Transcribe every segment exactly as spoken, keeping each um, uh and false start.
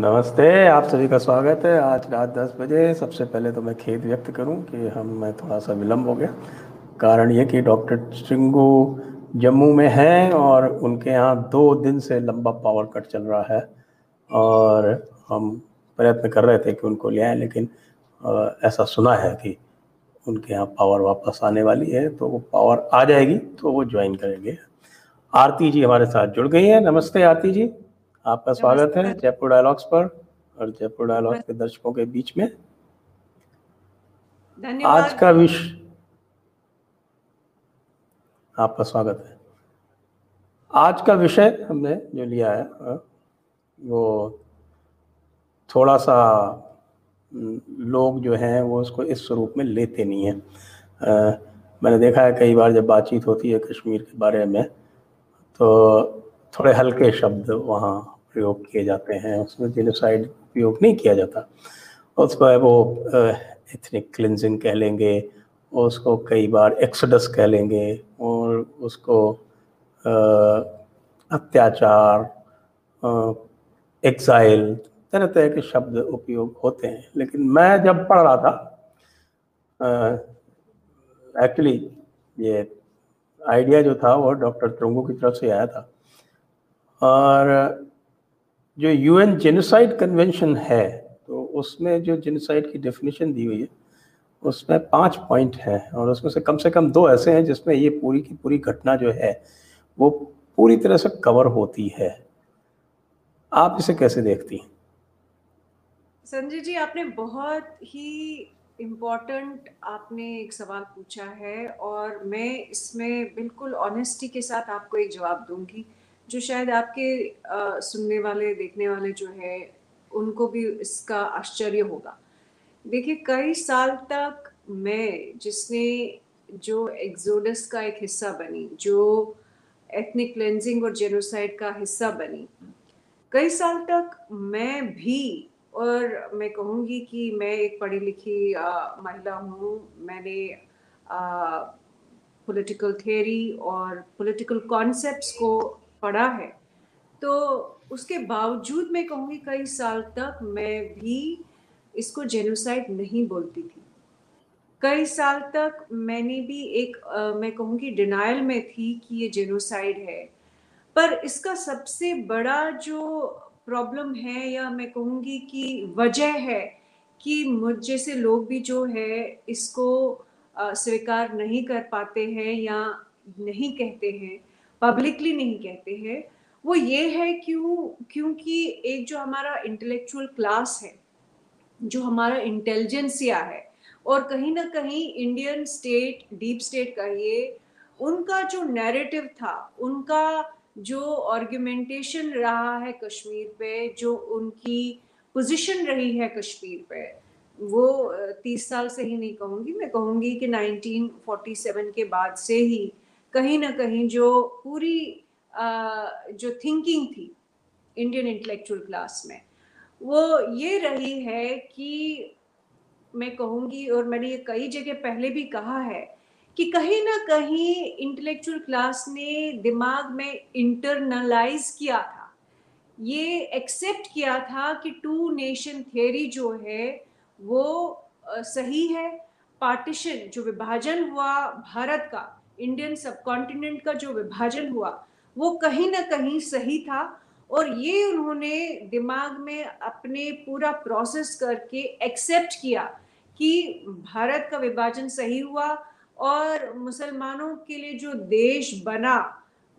नमस्ते, आप सभी का स्वागत है। आज रात दस बजे सबसे पहले तो मैं खेद व्यक्त करूं कि हम मैं थोड़ा सा विलंब हो गया। कारण ये कि डॉक्टर श्रिंगू जम्मू में हैं और उनके यहाँ दो दिन से लंबा पावर कट चल रहा है और हम प्रयत्न कर रहे थे कि उनको ले आए, लेकिन ऐसा सुना है कि उनके यहाँ पावर वापस आने वाली है, तो वो पावर आ जाएगी तो वो ज्वाइन करेंगे। आरती जी हमारे साथ जुड़ गई हैं। नमस्ते आरती जी, आपका स्वागत है जयपुर डायलॉग्स पर और जयपुर डायलॉग्स के दर्शकों के बीच में। धन्यवाद। आज का विषय, आपका स्वागत है। आज का विषय हमने जो लिया है वो थोड़ा सा लोग जो हैं वो उसको इस स्वरूप में लेते नहीं हैं। मैंने देखा है कई बार जब बातचीत होती है कश्मीर के बारे में तो थोड़े हल्के शब्द वहाँ प्रयोग किए जाते हैं, उसमें जेनोसाइड उपयोग नहीं किया जाता। उस पर वो एथनिक क्लिनजिंग कह लेंगे, उसको कई बार एक्सोडस कह लेंगे और उसको अत्याचार, एक्साइल, तरह तरह के शब्द उपयोग होते हैं। लेकिन मैं जब पढ़ रहा था, एक्चुअली ये आइडिया जो था वो डॉक्टर क्रुंगू की तरफ से आया था, और जो यूएन जेनोसाइड कन्वेंशन है तो उसमें जो जेनोसाइड की डेफिनेशन दी हुई है उसमें पांच पॉइंट हैं और उसमें से कम से कम दो ऐसे हैं जिसमें ये पूरी की पूरी घटना जो है वो पूरी तरह से कवर होती है। आप इसे कैसे देखती हैं? संजय जी, आपने बहुत ही इम्पॉर्टेंट आपने एक सवाल पूछा है और मैं इसमें बिल्कुल ऑनेस्टी के साथ आपको एक जवाब दूंगी जो शायद आपके आ, सुनने वाले देखने वाले जो है उनको भी इसका आश्चर्य होगा। देखिए, कई साल तक मैं जिसने जो एक्सोडस का एक हिस्सा बनी, जो एथनिक क्लेंजिंग और जेनोसाइड का हिस्सा बनी, कई साल तक मैं भी, और मैं कहूँगी कि मैं एक पढ़ी लिखी महिला हूँ, मैंने आ, पॉलिटिकल थ्योरी और पॉलिटिकल कॉन्सेप्ट्स को पड़ा है, तो उसके बावजूद मैं कहूँगी कई साल तक मैं भी इसको जेनोसाइड नहीं बोलती थी। कई साल तक मैंने भी एक आ, मैं कहूँगी डिनायल में थी कि ये जेनोसाइड है। पर इसका सबसे बड़ा जो प्रॉब्लम है या मैं कहूँगी कि वजह है कि मुझ जैसे लोग भी जो है इसको आ, स्वीकार नहीं कर पाते हैं या नहीं कहते हैं, पब्लिकली नहीं कहते हैं, वो ये है क्यों क्योंकि एक जो हमारा इंटेलेक्चुअल क्लास है, जो हमारा इंटेलिजेंसिया है और कहीं ना कहीं इंडियन स्टेट, डीप स्टेट कहिए, उनका जो नैरेटिव था, उनका जो आर्गुमेंटेशन रहा है कश्मीर पे, जो उनकी पोजीशन रही है कश्मीर पे, वो तीस साल से ही नहीं कहूँगी, मैं कहूँगी कि नाइनटीन फोर्टी सेवन के बाद से ही कहीं ना कहीं जो पूरी आ, जो थिंकिंग थी इंडियन इंटेलेक्चुअल क्लास में वो ये रही है कि मैं कहूँगी, और मैंने ये कई जगह पहले भी कहा है कि कहीं ना कहीं इंटेलेक्चुअल क्लास ने दिमाग में इंटरनलाइज किया था, ये एक्सेप्ट किया था कि टू नेशन थ्योरी जो है वो सही है। पार्टीशन, जो विभाजन हुआ भारत का, इंडियन सबकॉन्टिनेंट का जो विभाजन हुआ वो कहीं ना कहीं सही था और ये उन्होंने दिमाग में अपने पूरा प्रोसेस करके एक्सेप्ट किया कि भारत का विभाजन सही हुआ और मुसलमानों के लिए जो देश बना,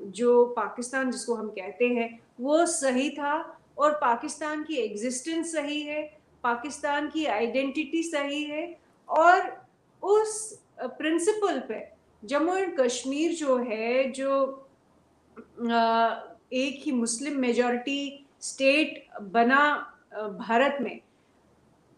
जो पाकिस्तान जिसको हम कहते हैं, वो सही था और पाकिस्तान की एग्जिस्टेंस सही है, पाकिस्तान की आइडेंटिटी सही है और उस प्रिंसिपल पे जम्मू एंड कश्मीर जो है, जो एक ही मुस्लिम मेजॉरिटी स्टेट बना भारत में,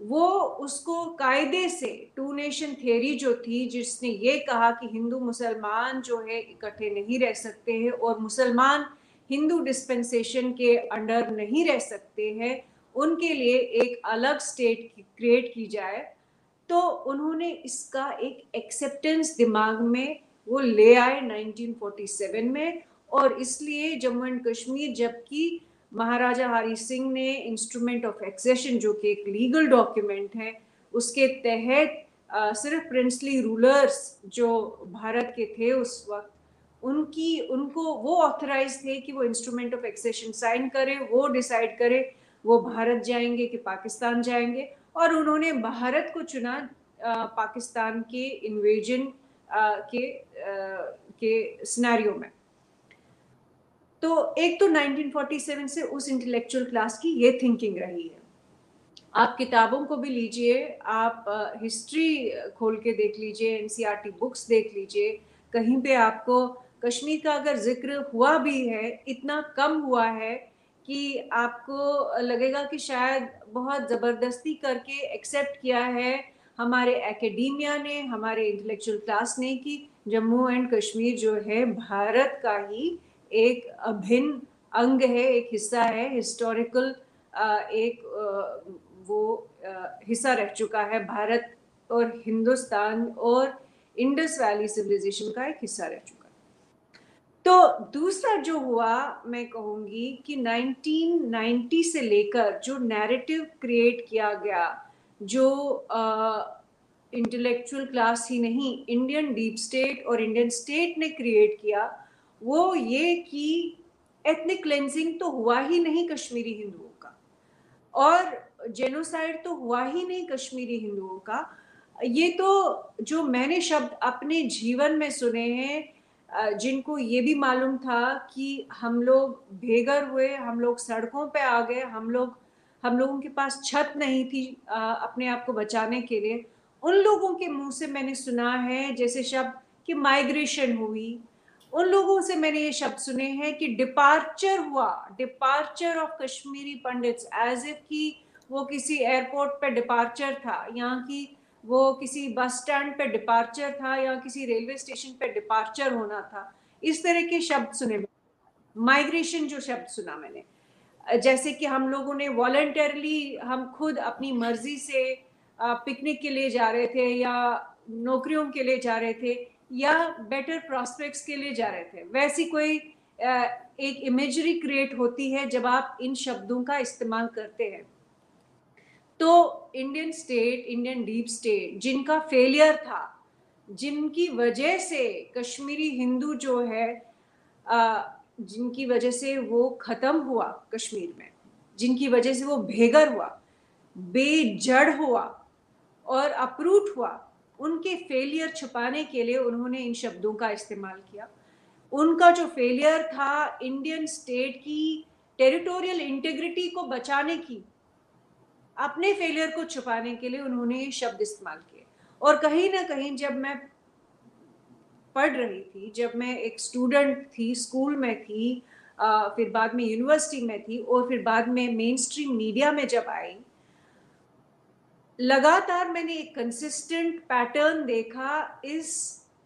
वो उसको कायदे से टू नेशन थ्योरी जो थी, जिसने ये कहा कि हिंदू मुसलमान जो है इकट्ठे नहीं रह सकते हैं और मुसलमान हिंदू डिस्पेंसेशन के अंडर नहीं रह सकते हैं, उनके लिए एक अलग स्टेट क्रिएट की जाए, तो उन्होंने इसका एक एक्सेप्टेंस दिमाग में वो ले आए नाइनटीन फोर्टी सेवन में। और इसलिए जम्मू एंड कश्मीर, जबकि महाराजा हरि सिंह ने इंस्ट्रूमेंट ऑफ एक्सेशन जो कि एक लीगल डॉक्यूमेंट है, उसके तहत आ, सिर्फ प्रिंसली रूलर्स जो भारत के थे उस वक्त, उनकी उनको वो ऑथराइज थे कि वो इंस्ट्रूमेंट ऑफ एक्सेशन साइन करें, वो डिसाइड करें वो भारत जाएंगे कि पाकिस्तान जाएंगे, और उन्होंने भारत को चुना आ, पाकिस्तान के इन्वेजन के आ, के सिनेरियो में। तो एक तो नाइनटीन फोर्टी सेवन से उस इंटेलेक्चुअल क्लास की ये थिंकिंग रही है। आप किताबों को भी लीजिए, आप हिस्ट्री खोल के देख लीजिए, एनसीईआरटी बुक्स देख लीजिए, कहीं पे आपको कश्मीर का अगर जिक्र हुआ भी है, इतना कम हुआ है कि आपको लगेगा कि शायद बहुत ज़बरदस्ती करके एक्सेप्ट किया है हमारे एकेडेमिया ने, हमारे इंटेलेक्चुअल क्लास ने, कि जम्मू एंड कश्मीर जो है भारत का ही एक अभिन्न अंग है, एक हिस्सा है, हिस्टोरिकल एक वो हिस्सा रह चुका है, भारत और हिंदुस्तान और इंडस वैली सिविलाइजेशन का एक हिस्सा रह चुका है। तो दूसरा जो हुआ, मैं कहूँगी कि नाइनटीन नाइंटी से लेकर जो नैरेटिव क्रिएट किया गया, जो इंटेलेक्चुअल क्लास ही नहीं इंडियन डीप स्टेट और इंडियन स्टेट ने क्रिएट किया, वो ये कि एथनिक क्लेंजिंग तो हुआ ही नहीं कश्मीरी हिंदुओं का, और जेनोसाइड तो हुआ ही नहीं कश्मीरी हिंदुओं का। ये तो जो मैंने शब्द अपने जीवन में सुने हैं, जिनको ये भी मालूम था कि हम लोग बेघर हुए, हम लोग सड़कों पे आ गए, हम लोग हम लोगों के पास छत नहीं थी अपने आप को बचाने के लिए, उन लोगों के मुंह से मैंने सुना है जैसे शब्द कि माइग्रेशन हुई, उन लोगों से मैंने ये शब्द सुने हैं कि डिपार्चर हुआ, departure of Kashmiri pandits, as if कि वो किसी एयरपोर्ट पे डिपार्चर था, या कि वो किसी बस स्टैंड पे डिपार्चर था, या किसी रेलवे स्टेशन पे डिपार्चर होना था, इस तरह के शब्द सुने। माइग्रेशन जो शब्द सुना मैंने, जैसे कि हम लोगों ने वॉलंटरली, हम खुद अपनी मर्जी से पिकनिक के लिए जा रहे थे, या नौकरियों के लिए जा रहे थे, या बेटर प्रॉस्पेक्ट्स के लिए जा रहे थे, वैसी कोई एक इमेजरी क्रिएट होती है जब आप इन शब्दों का इस्तेमाल करते हैं। तो Indian state, Indian deep state, जिनका फेलियर था, जिनकी वजह से कश्मीरी हिंदू जो है, जिनकी वजह से वो ख़त्म हुआ कश्मीर में, जिनकी वजह से वो बेघर हुआ, बेजड़ हुआ और अपरूट हुआ, उनके फेलियर छुपाने के लिए उन्होंने इन शब्दों का इस्तेमाल किया। उनका जो फेलियर था इंडियन स्टेट की टेरिटोरियल इंटीग्रिटी को बचाने की, अपने फेलियर को छुपाने के लिए उन्होंने ये शब्द इस्तेमाल किए। और कहीं ना कहीं जब मैं पढ़ रही थी, जब मैं एक स्टूडेंट थी, स्कूल में थी, फिर बाद में यूनिवर्सिटी में थी, और फिर बाद में मेन स्ट्रीम मीडिया में जब आई, लगातार मैंने एक कंसिस्टेंट पैटर्न देखा इस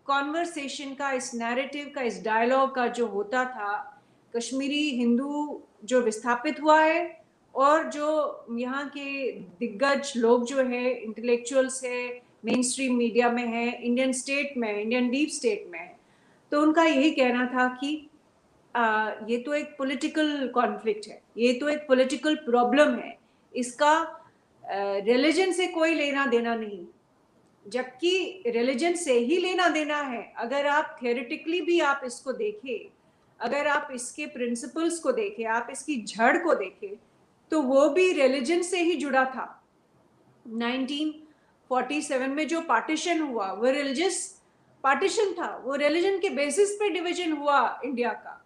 कॉन्वर्सेशन का, इस नैरेटिव का, इस डायलॉग का जो होता था कश्मीरी हिंदू जो विस्थापित हुआ है, और जो यहाँ के दिग्गज लोग जो है, इंटेलेक्चुअल्स है, मेन स्ट्रीम मीडिया में है, इंडियन स्टेट में, इंडियन डीप स्टेट में, तो उनका यही कहना था कि आ, ये तो एक पॉलिटिकल कॉन्फ्लिक्ट है, ये तो एक पॉलिटिकल प्रॉब्लम है, इसका रिलीजन uh, से कोई लेना देना नहीं। जबकि रिलीजन से ही लेना देना है, अगर आप थियोरेटिकली भी आप इसको देखें, अगर आप इसके प्रिंसिपल्स को देखें, आप इसकी जड़ को देखें, तो वो भी रिलीजन से ही जुड़ा था। नाइनटीन फोर्टी सेवन में जो पार्टीशन हुआ वो रिलीजियस पार्टीशन था, वो रिलीजन के बेसिस पे डिवीजन हुआ इंडिया का।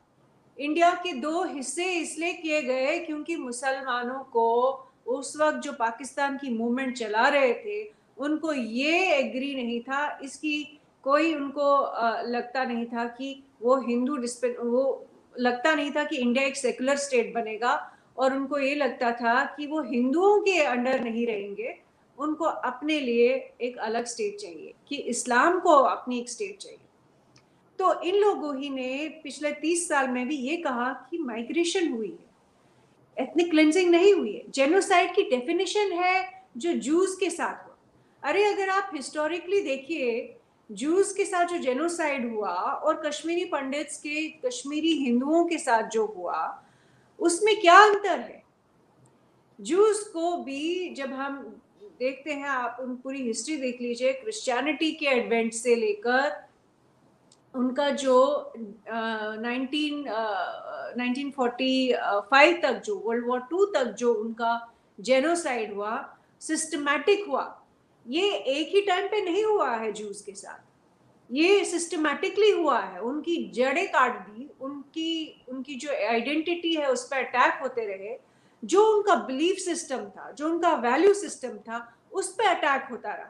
इंडिया के दो हिस्से इसलिए किए गए क्योंकि मुसलमानों को उस वक्त जो पाकिस्तान की मूवमेंट चला रहे थे, उनको ये एग्री नहीं था, इसकी कोई उनको लगता नहीं था कि वो हिंदू डिस्पे वो लगता नहीं था कि इंडिया एक सेकुलर स्टेट बनेगा, और उनको ये लगता था कि वो हिंदुओं के अंडर नहीं रहेंगे, उनको अपने लिए एक अलग स्टेट चाहिए, कि इस्लाम को अपनी एक स्टेट चाहिए। तो इन लोगों ही ने पिछले तीस साल में भी ये कहा कि माइग्रेशन हुई है, एथनिक क्लेंजिंग नहीं हुई है, जेनोसाइड की डेफिनेशन है जो जूस के साथ हुआ। अरे अगर आप हिस्टोरिकली देखिए, जूस के साथ जो जेनोसाइड हुआ और कश्मीरी पंडित्स के, कश्मीरी हिंदुओं के साथ जो हुआ, उसमें क्या अंतर है? जूस को भी जब हम देखते हैं, आप उन पूरी हिस्ट्री देख लीजिए, क्रिश्चियनिटी के एडवेंट से लेकर उनका जो नाइनटीन फोर्टी फाइव तक, जो वर्ल्ड वॉर टू तक जो उनका जेनोसाइड हुआ, सिस्टमैटिक हुआ, ये एक ही टाइम पे नहीं हुआ है जूस के साथ, ये सिस्टमैटिकली हुआ है। उनकी जड़ें काट दी, उनकी उनकी जो आइडेंटिटी है उस पर अटैक होते रहे, जो उनका बिलीफ सिस्टम था, जो उनका वैल्यू सिस्टम था, उस पर अटैक होता रहा,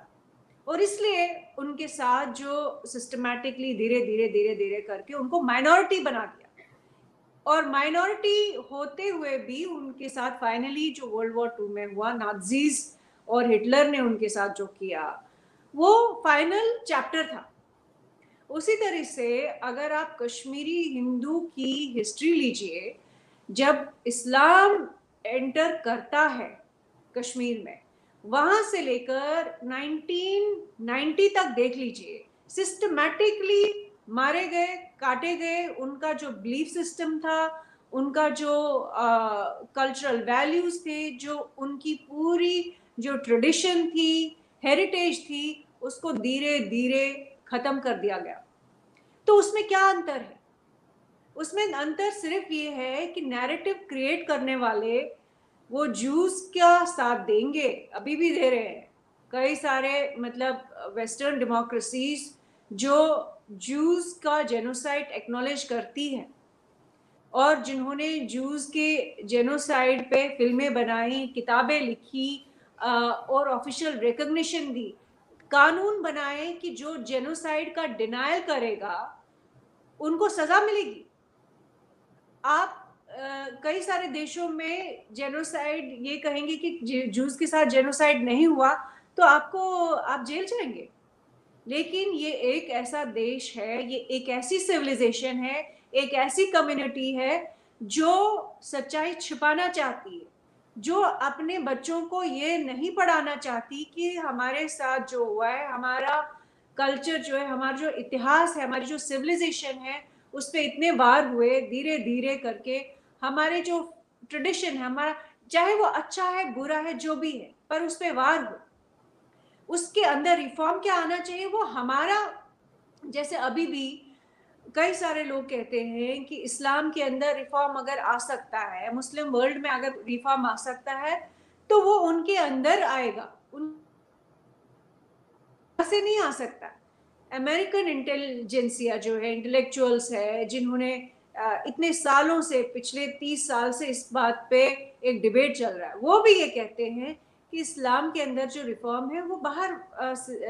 और इसलिए उनके साथ जो सिस्टमैटिकली धीरे धीरे धीरे धीरे करके उनको माइनॉरिटी बना दिया, और माइनॉरिटी होते हुए भी उनके साथ फाइनली जो वर्ल्ड वॉर टू में हुआ, नाजीज और हिटलर ने उनके साथ जो किया, वो फाइनल चैप्टर था। उसी तरह से अगर आप कश्मीरी हिंदू की हिस्ट्री लीजिए, जब इस्लाम एंटर करता है कश्मीर में, वहाँ से लेकर नाइनटीन नाइंटी तक देख लीजिए, सिस्टमैटिकली मारे गए, काटे गए, उनका जो बिलीफ सिस्टम था, उनका जो कल्चरल वैल्यूज़ थे, जो उनकी पूरी जो ट्रेडिशन थी, हेरिटेज थी, उसको धीरे धीरे ख़त्म कर दिया गया। तो उसमें क्या अंतर है? उसमें अंतर सिर्फ ये है कि नैरेटिव क्रिएट करने वाले वो जूस का साथ देंगे, अभी भी दे रहे हैं कई सारे, मतलब वेस्टर्न डेमोक्रेसीज जो जूस का जेनोसाइड एक्नॉलेज करती हैं, और जिन्होंने जूस के जेनोसाइड पे फिल्में बनाई, किताबें लिखी और ऑफिशियल रिकग्निशन दी, कानून बनाए कि जो जेनोसाइड का डिनायल करेगा उनको सज़ा मिलेगी। आप Uh, कई सारे देशों में जेनोसाइड ये कहेंगे कि जूस के साथ जेनोसाइड नहीं हुआ तो आपको आप जेल जाएंगे, लेकिन ये एक ऐसा देश है, ये एक ऐसी सिविलाइजेशन है, एक ऐसी कम्युनिटी है जो सच्चाई छिपाना चाहती है, जो अपने बच्चों को ये नहीं पढ़ाना चाहती कि हमारे साथ जो हुआ है, हमारा कल्चर जो है, हमारा जो इतिहास है, हमारी जो सिविलाइजेशन है, उस पर इतने वार हुए, धीरे धीरे करके हमारे जो ट्रेडिशन है, हमारा चाहे वो अच्छा है बुरा है जो भी है, पर उस पे वार हो, उसके अंदर रिफॉर्म क्या आना चाहिए वो हमारा, जैसे अभी भी कई सारे लोग कहते हैं कि इस्लाम के अंदर रिफॉर्म अगर आ सकता है, मुस्लिम वर्ल्ड में अगर रिफॉर्म आ सकता है तो वो उनके अंदर आएगा, उन से नहीं आ सकता। अमेरिकन इंटेलिजेंसिया जो है, इंटेलेक्चुअल्स है, जिन्होंने इतने सालों से, पिछले तीस साल से इस बात पे एक डिबेट चल रहा है, वो भी ये कहते हैं कि इस्लाम के अंदर जो रिफॉर्म है वो बाहर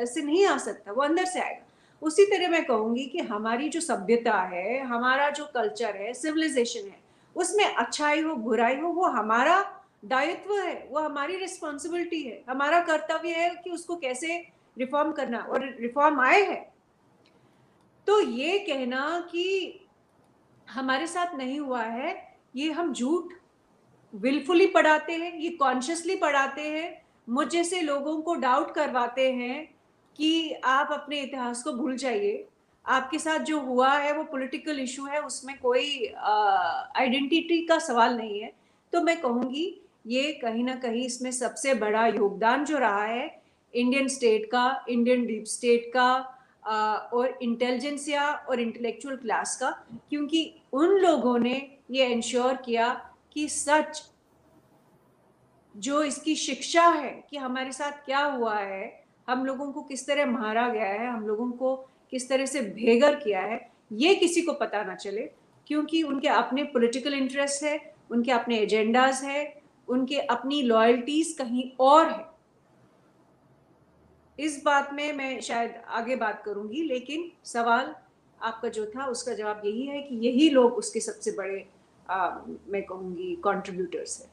से नहीं आ सकता, वो अंदर से आएगा। उसी तरह मैं कहूँगी कि हमारी जो सभ्यता है, हमारा जो कल्चर है, सिविलाइजेशन है, उसमें अच्छाई हो बुराई हो, वो हमारा दायित्व है, वो हमारी रिस्पॉन्सिबिलिटी है, हमारा कर्तव्य है कि उसको कैसे रिफॉर्म करना, और रिफॉर्म आए हैं। तो ये कहना कि हमारे साथ नहीं हुआ है, ये हम झूठ विलफुली पढ़ाते हैं, ये कॉन्शियसली पढ़ाते हैं, मुझ जैसे लोगों को डाउट करवाते हैं कि आप अपने इतिहास को भूल जाइए, आपके साथ जो हुआ है वो पॉलिटिकल इशू है, उसमें कोई आइडेंटिटी का सवाल नहीं है। तो मैं कहूँगी ये कहीं ना कहीं इसमें सबसे बड़ा योगदान जो रहा है इंडियन स्टेट का, इंडियन डीप स्टेट का आ, और इंटेलिजेंसिया और इंटेलेक्चुअल क्लास का, क्योंकि उन लोगों ने ये इंश्योर किया कि सच जो इसकी शिक्षा है कि हमारे साथ क्या हुआ है, हम लोगों को किस तरह मारा गया है, हम लोगों को किस तरह से बेघर किया है, ये किसी को पता ना चले, क्योंकि उनके अपने पॉलिटिकल इंटरेस्ट है, उनके अपने एजेंडाज है, उनके अपनी लॉयल्टीज कहीं और है। इस बात में मैं शायद आगे बात करूंगी, लेकिन सवाल आपका जो था उसका जवाब यही है कि यही लोग उसके सबसे बड़े आ, मैं कहूंगी कंट्रीब्यूटर्स हैं।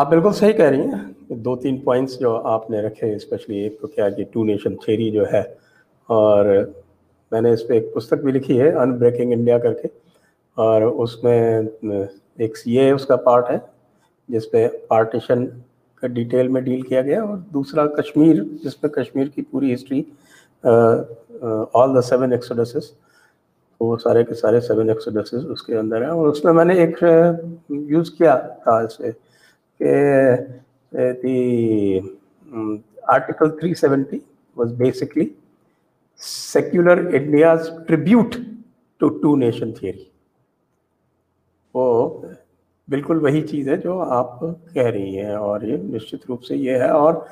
आप बिल्कुल सही कह रही हैं। दो तीन पॉइंट्स जो आपने रखे, स्पेशली एक तो क्या ये टू नेशन थ्योरी जो है, और मैंने इस पर एक पुस्तक भी लिखी है अनब्रेकिंग इंडिया करके, और उसमें एक सीए उसका पार्ट है जिसपे पार्टीशन का डिटेल में डील किया गया, और दूसरा कश्मीर जिसमें कश्मीर की पूरी history, all the seven exoduses, वो सारे के सारे सेवन एक्सोडसेस उसके अंदर हैं। और उसमें मैंने एक यूज़ किया था इसे कि article three seventy was basically secular India's tribute to two nation theory। वो बिल्कुल वही चीज़ है जो आप कह रही हैं और ये निश्चित रूप से ये है। और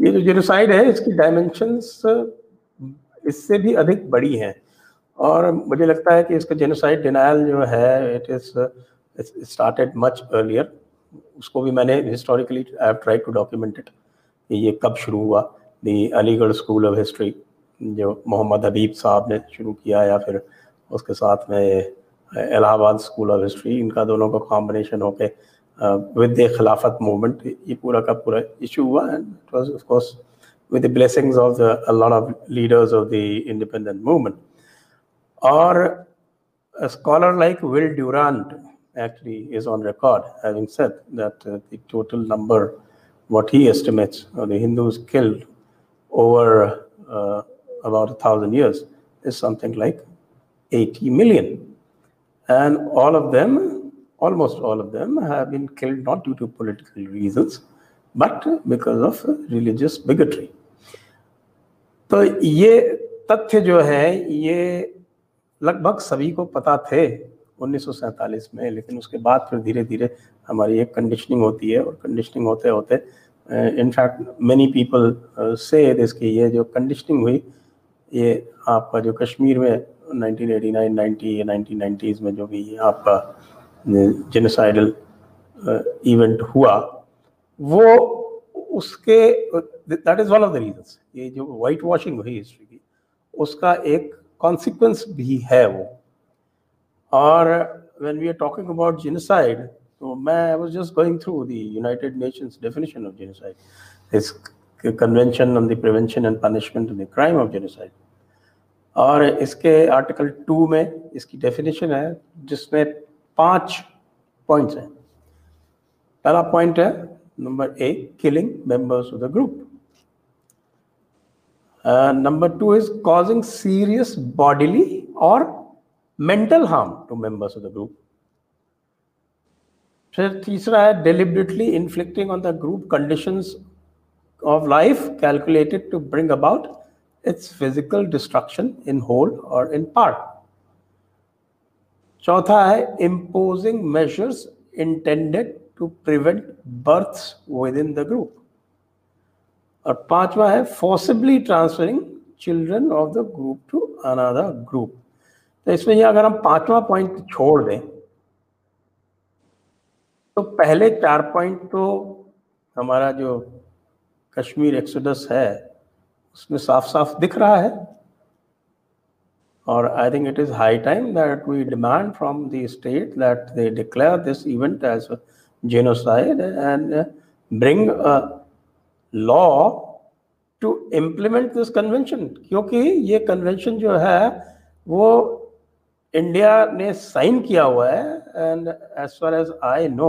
ये जो जेनोसाइड है इसकी डायमेंशंस इससे भी अधिक बड़ी हैं और मुझे लगता है कि इसका जेनोसाइड डिनायल जो है it is started much earlier. उसको भी मैंने historically I have tried to document it, ये कब शुरू हुआ। The Aligarh school of history जो मोहम्मद हबीब साहब ने शुरू किया या फिर उसके साथ में इलाहाबाद स्कूल ऑफ हिस्ट्री, इनका दोनों का कॉम्बिनेशन होकर विद द खिलाफत मूवमेंट ये पूरा का पूरा इशू हुआ। And it was of course with the blessings of the a lot of leaders of the independent movement. और scholar like Will Durant actually is on record having said that uh, the total number, what he estimates, of the Hindus killed over uh, about a thousand years is something like eighty million. And all of them, almost all of them, have been killed not due to political reasons, but because of religious bigotry. तो ये तथ्य जो है ये लगभग सभी को पता थे उन्नीस सौ सैंतालीस में, लेकिन उसके बाद फिर धीरे धीरे हमारी एक कंडीशनिंग होती है और कंडीशनिंग होते होते इनफैक्ट मेनी पीपल से इसकी ये जो कंडीशनिंग हुई ये आपका जो कश्मीर में nineteen eighty-nine ninety या nineteen nineties में जो भी आपका जेनोसाइडल इवेंट हुआ वो उसके that is one of the reasons. ये जो वाइट वॉशिंग हुई हिस्ट्री की उसका एक कॉन्सिक्वेंस भी है वो। Or when we are talking about genocide, so I was just going through the United Nations definition of genocide, this Convention on the Prevention and Punishment of the Crime of Genocide. और इसके article to में इसकी definition है जिसमें पांच points हैं। पहला point है नंबर एक, killing members of the group. Number two is causing serious bodily और mental harm to members of the group. फिर तीसरा है deliberately inflicting on the group conditions of life calculated to bring about its physical destruction in whole or in part। चौथा है imposing measures intended to prevent births within the group। और पांचवा है forcibly transferring children of the group to another group। तो इसमें ये अगर हम पांचवा पॉइंट छोड़ दें तो पहले चार पॉइंट तो हमारा जो कश्मीर एक्सोडस है उसमें साफ साफ दिख रहा है। और I think it is high time that we demand from the state that they declare this event as genocide and bring a law to implement this convention. क्योंकि ये कन्वेंशन जो है वो इंडिया ने साइन किया हुआ है and as far as I know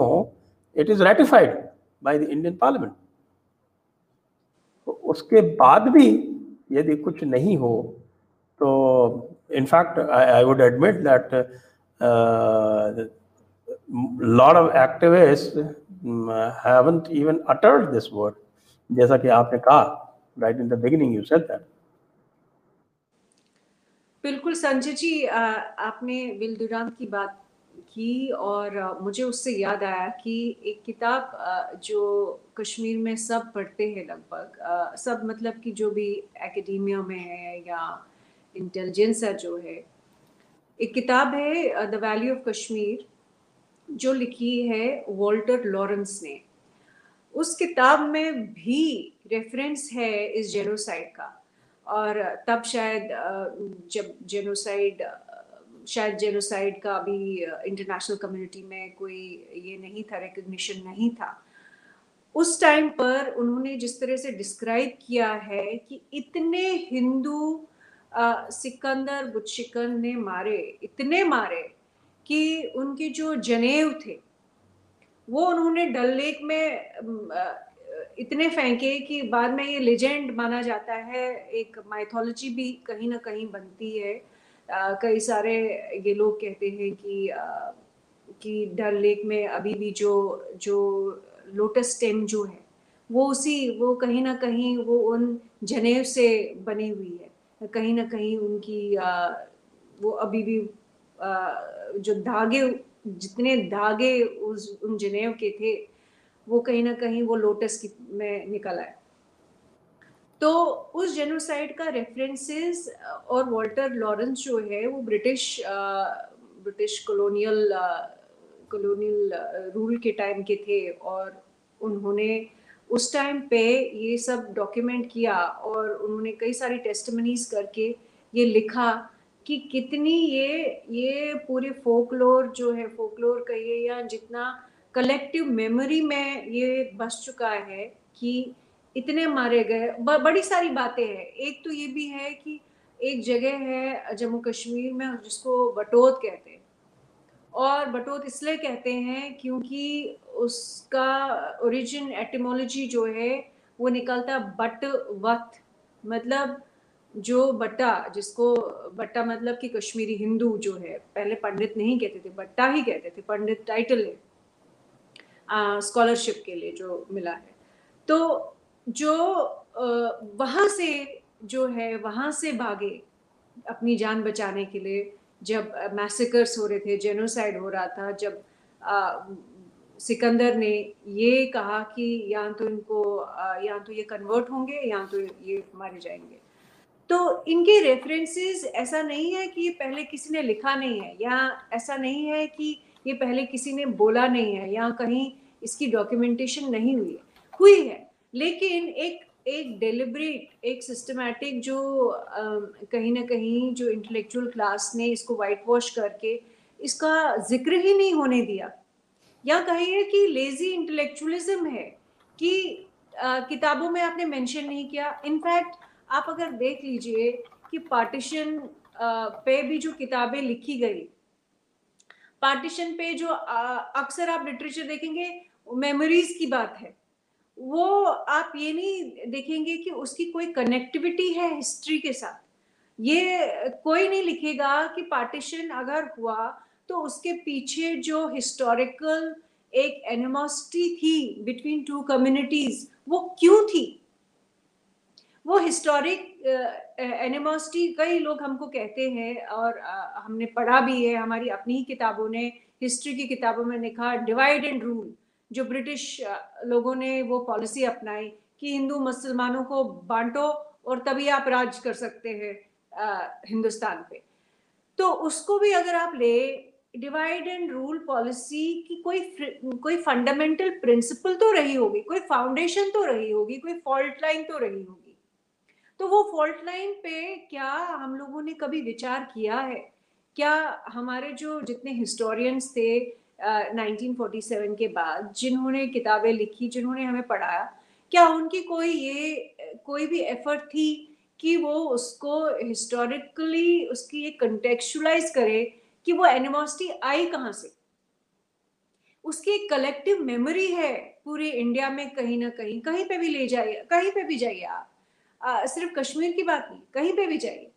it is ratified by the Indian parliament. तो उसके बाद भी यदि कुछ नहीं हो तो in fact I would admit that lot of activist haven't even uttered this word, जैसा कि आपने कहा right in the beginning you said that. बिल्कुल संजय जी, आपने विल दुरांत की बात की और मुझे उससे याद आया कि एक किताब जो कश्मीर में सब पढ़ते हैं लगभग सब, मतलब कि जो भी एकेडमिया में है या इंटेलिजेंसा जो है, एक किताब है द वैली ऑफ कश्मीर जो लिखी है वॉल्टर लॉरेंस ने। उस किताब में भी रेफरेंस है इस जेनोसाइड का। और तब शायद जब जेनोसाइड शायद जेनोसाइड का अभी इंटरनेशनल कम्युनिटी में कोई ये नहीं था, रिकग्निशन नहीं था उस टाइम पर। उन्होंने जिस तरह से डिस्क्राइब किया है कि इतने हिंदू सिकंदर गुटशिकन ने मारे, इतने मारे कि उनके जो जनेऊ थे वो उन्होंने डल लेक में आ, इतने फेंके कि बाद में ये लेजेंड माना जाता है, एक माइथोलॉजी भी कहीं ना कहीं बनती है कई सारे ये लोग कहते हैं कि कि डल लेक में अभी भी जो जो लोटस स्टेम जो है वो उसी वो कहीं ना कहीं वो उन जनेव से बनी हुई है, कहीं ना कहीं उनकी आ, वो अभी भी आ, जो धागे जितने धागे उस उन जनेव के थे वो कहीं ना कहीं वो लोटस की में निकल आए। तो उस जेनोसाइड का रेफरेंसेस और वॉल्टर लॉरेंस जो है वो British British colonial colonial rule के टाइम के थे और उन्होंने उस टाइम पे ये सब डॉक्यूमेंट किया और उन्होंने कई सारी टेस्टिमनीज करके ये लिखा कि कितनी ये ये पूरे फोकलोर जो है फोकलोर कहिए या जितना कलेक्टिव मेमोरी में ये बस चुका है कि इतने मारे गए, ब, बड़ी सारी बातें हैं। एक तो ये भी है कि एक जगह है जम्मू कश्मीर में जिसको बटोत कहते हैं और बटोत इसलिए कहते हैं क्योंकि उसका ओरिजिन एटिमोलॉजी जो है वो निकलता बट वत, मतलब जो बट्टा, जिसको बट्टा मतलब कि कश्मीरी हिंदू जो है पहले पंडित नहीं कहते थे, बट्टा ही कहते थे, पंडित टाइटल है स्कॉलरशिप के लिए जो मिला है। तो जो वहाँ से जो है वहाँ से भागे अपनी जान बचाने के लिए, जब मैसेकर्स हो रहे थे, जेनोसाइड हो रहा था, जब आ, सिकंदर ने ये कहा कि या तो इनको या तो ये कन्वर्ट होंगे या तो ये मारे जाएंगे। तो इनके रेफरेंसेस ऐसा नहीं है कि ये पहले किसी ने लिखा नहीं है या ऐसा नहीं है कि ये पहले किसी ने बोला नहीं है या कहीं इसकी डॉक्यूमेंटेशन नहीं हुई है, हुई है लेकिन एक एक डेलिब्रेट एक सिस्टमैटिक जो कहीं ना कहीं जो इंटेलेक्चुअल क्लास ने इसको वाइट वॉश करके इसका जिक्र ही नहीं होने दिया, या कहिए कि लेजी इंटेलेक्चुअलिज्म है कि आ, किताबों में आपने मेंशन नहीं किया। इनफैक्ट आप अगर देख लीजिए कि पार्टीशन पे भी जो किताबें लिखी गई, पार्टीशन पे जो अक्सर आप लिटरेचर देखेंगे मेमोरीज की बात है, वो आप ये नहीं देखेंगे कि उसकी कोई कनेक्टिविटी है हिस्ट्री के साथ। ये कोई नहीं लिखेगा कि पार्टीशन अगर हुआ तो उसके पीछे जो हिस्टोरिकल एक एनिमोसिटी थी बिटवीन टू कम्युनिटीज वो क्यों थी, वो हिस्टोरिक एनिमोसिटी कई लोग हमको कहते हैं और uh, हमने पढ़ा भी है, हमारी अपनी ही किताबों ने हिस्ट्री की किताबों में लिखा डिवाइड एंड रूल, जो ब्रिटिश लोगों ने वो पॉलिसी अपनाई कि हिंदू मुसलमानों को बांटो और तभी आप राज कर सकते हैं हिंदुस्तान पे। तो उसको भी अगर आप ले, डिवाइड एंड रूल पॉलिसी की कोई कोई फंडामेंटल प्रिंसिपल तो रही होगी, कोई फाउंडेशन तो रही होगी, कोई फॉल्ट लाइन तो रही होगी। तो वो फॉल्ट लाइन पे क्या हम लोगों ने कभी विचार किया है? क्या हमारे जो जितने हिस्टोरियंस थे Uh, नाइनटीन फोर्टी सेवन के बाद जिन्होंने किताबें लिखी, जिन्होंने हमें पढ़ाया, क्या उनकी कोई ये कोई भी एफर्ट थी कि वो उसको हिस्टोरिकली उसकी ये कंटेक्चुअलाइज करे कि वो एनिमोसिटी आई कहाँ से? उसकी एक कलेक्टिव मेमोरी है पूरे इंडिया में, कहीं ना कहीं कहीं पे भी ले जाइए, कहीं पे भी जाइए आप, आ, सिर्फ कश्मीर की बात नहीं, कहीं पे भी जाइए,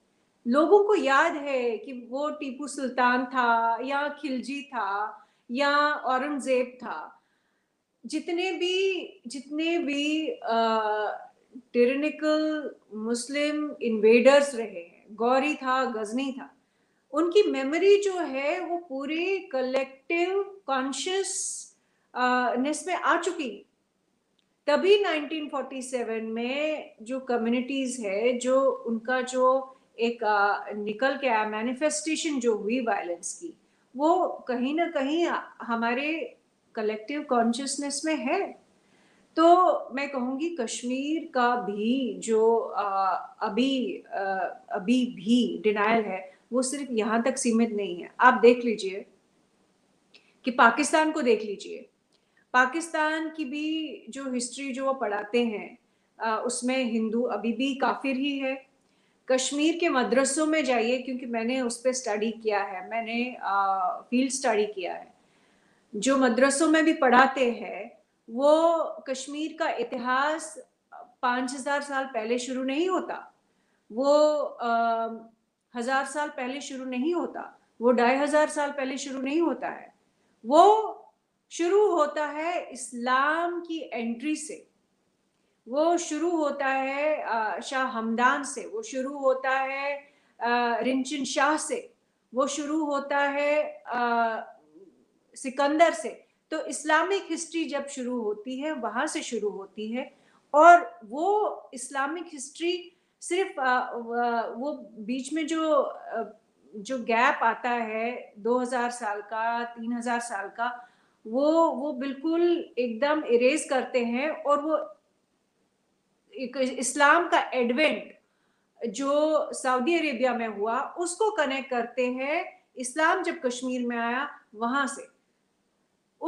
लोगों को याद है कि वो टीपू सुल्तान था या खिलजी था या औरंगजेब था। जितने भी जितने भी टिरेनिकल मुस्लिम इन्वेडर्स रहे हैं, गौरी था, गजनी था, उनकी मेमोरी जो है वो पूरे कलेक्टिव कॉन्शियसनेस में आ चुकी। तभी नाइनटीन फोर्टी सेवन में जो कम्युनिटीज है जो उनका जो एक आ, निकल के आया मैनिफेस्टेशन जो हुई वायलेंस की, वो कहीं ना कहीं हमारे कलेक्टिव कॉन्शियसनेस में है। तो मैं कहूँगी कश्मीर का भी जो अभी अभी भी डिनायल है वो सिर्फ यहाँ तक सीमित नहीं है। आप देख लीजिए कि पाकिस्तान को देख लीजिए, पाकिस्तान की भी जो हिस्ट्री जो वो पढ़ाते हैं उसमें हिंदू अभी भी काफिर ही है। कश्मीर के मदरसों में जाइए, क्योंकि मैंने उस पर स्टडी किया है, मैंने फील्ड स्टडी किया है, जो मदरसों में भी पढ़ाते हैं वो कश्मीर का इतिहास पाँच हज़ार साल पहले शुरू नहीं होता, वो हजार साल पहले शुरू नहीं होता, वो ढाई हजार साल पहले शुरू नहीं होता है, वो शुरू होता है इस्लाम की एंट्री से, वो शुरू होता है शाह हमदान से, वो शुरू होता है रिंचन शाह से, वो शुरू होता है सिकंदर से। तो इस्लामिक हिस्ट्री जब शुरू होती है वहाँ से शुरू होती है, और वो इस्लामिक हिस्ट्री सिर्फ वो बीच में जो जो गैप आता है दो हजार साल का, तीन हजार साल का, वो वो बिल्कुल एकदम इरेज करते हैं, और वो इस्लाम का एडवेंट जो सऊदी अरेबिया में हुआ उसको कनेक्ट करते हैं, इस्लाम जब कश्मीर में आया वहाँ से।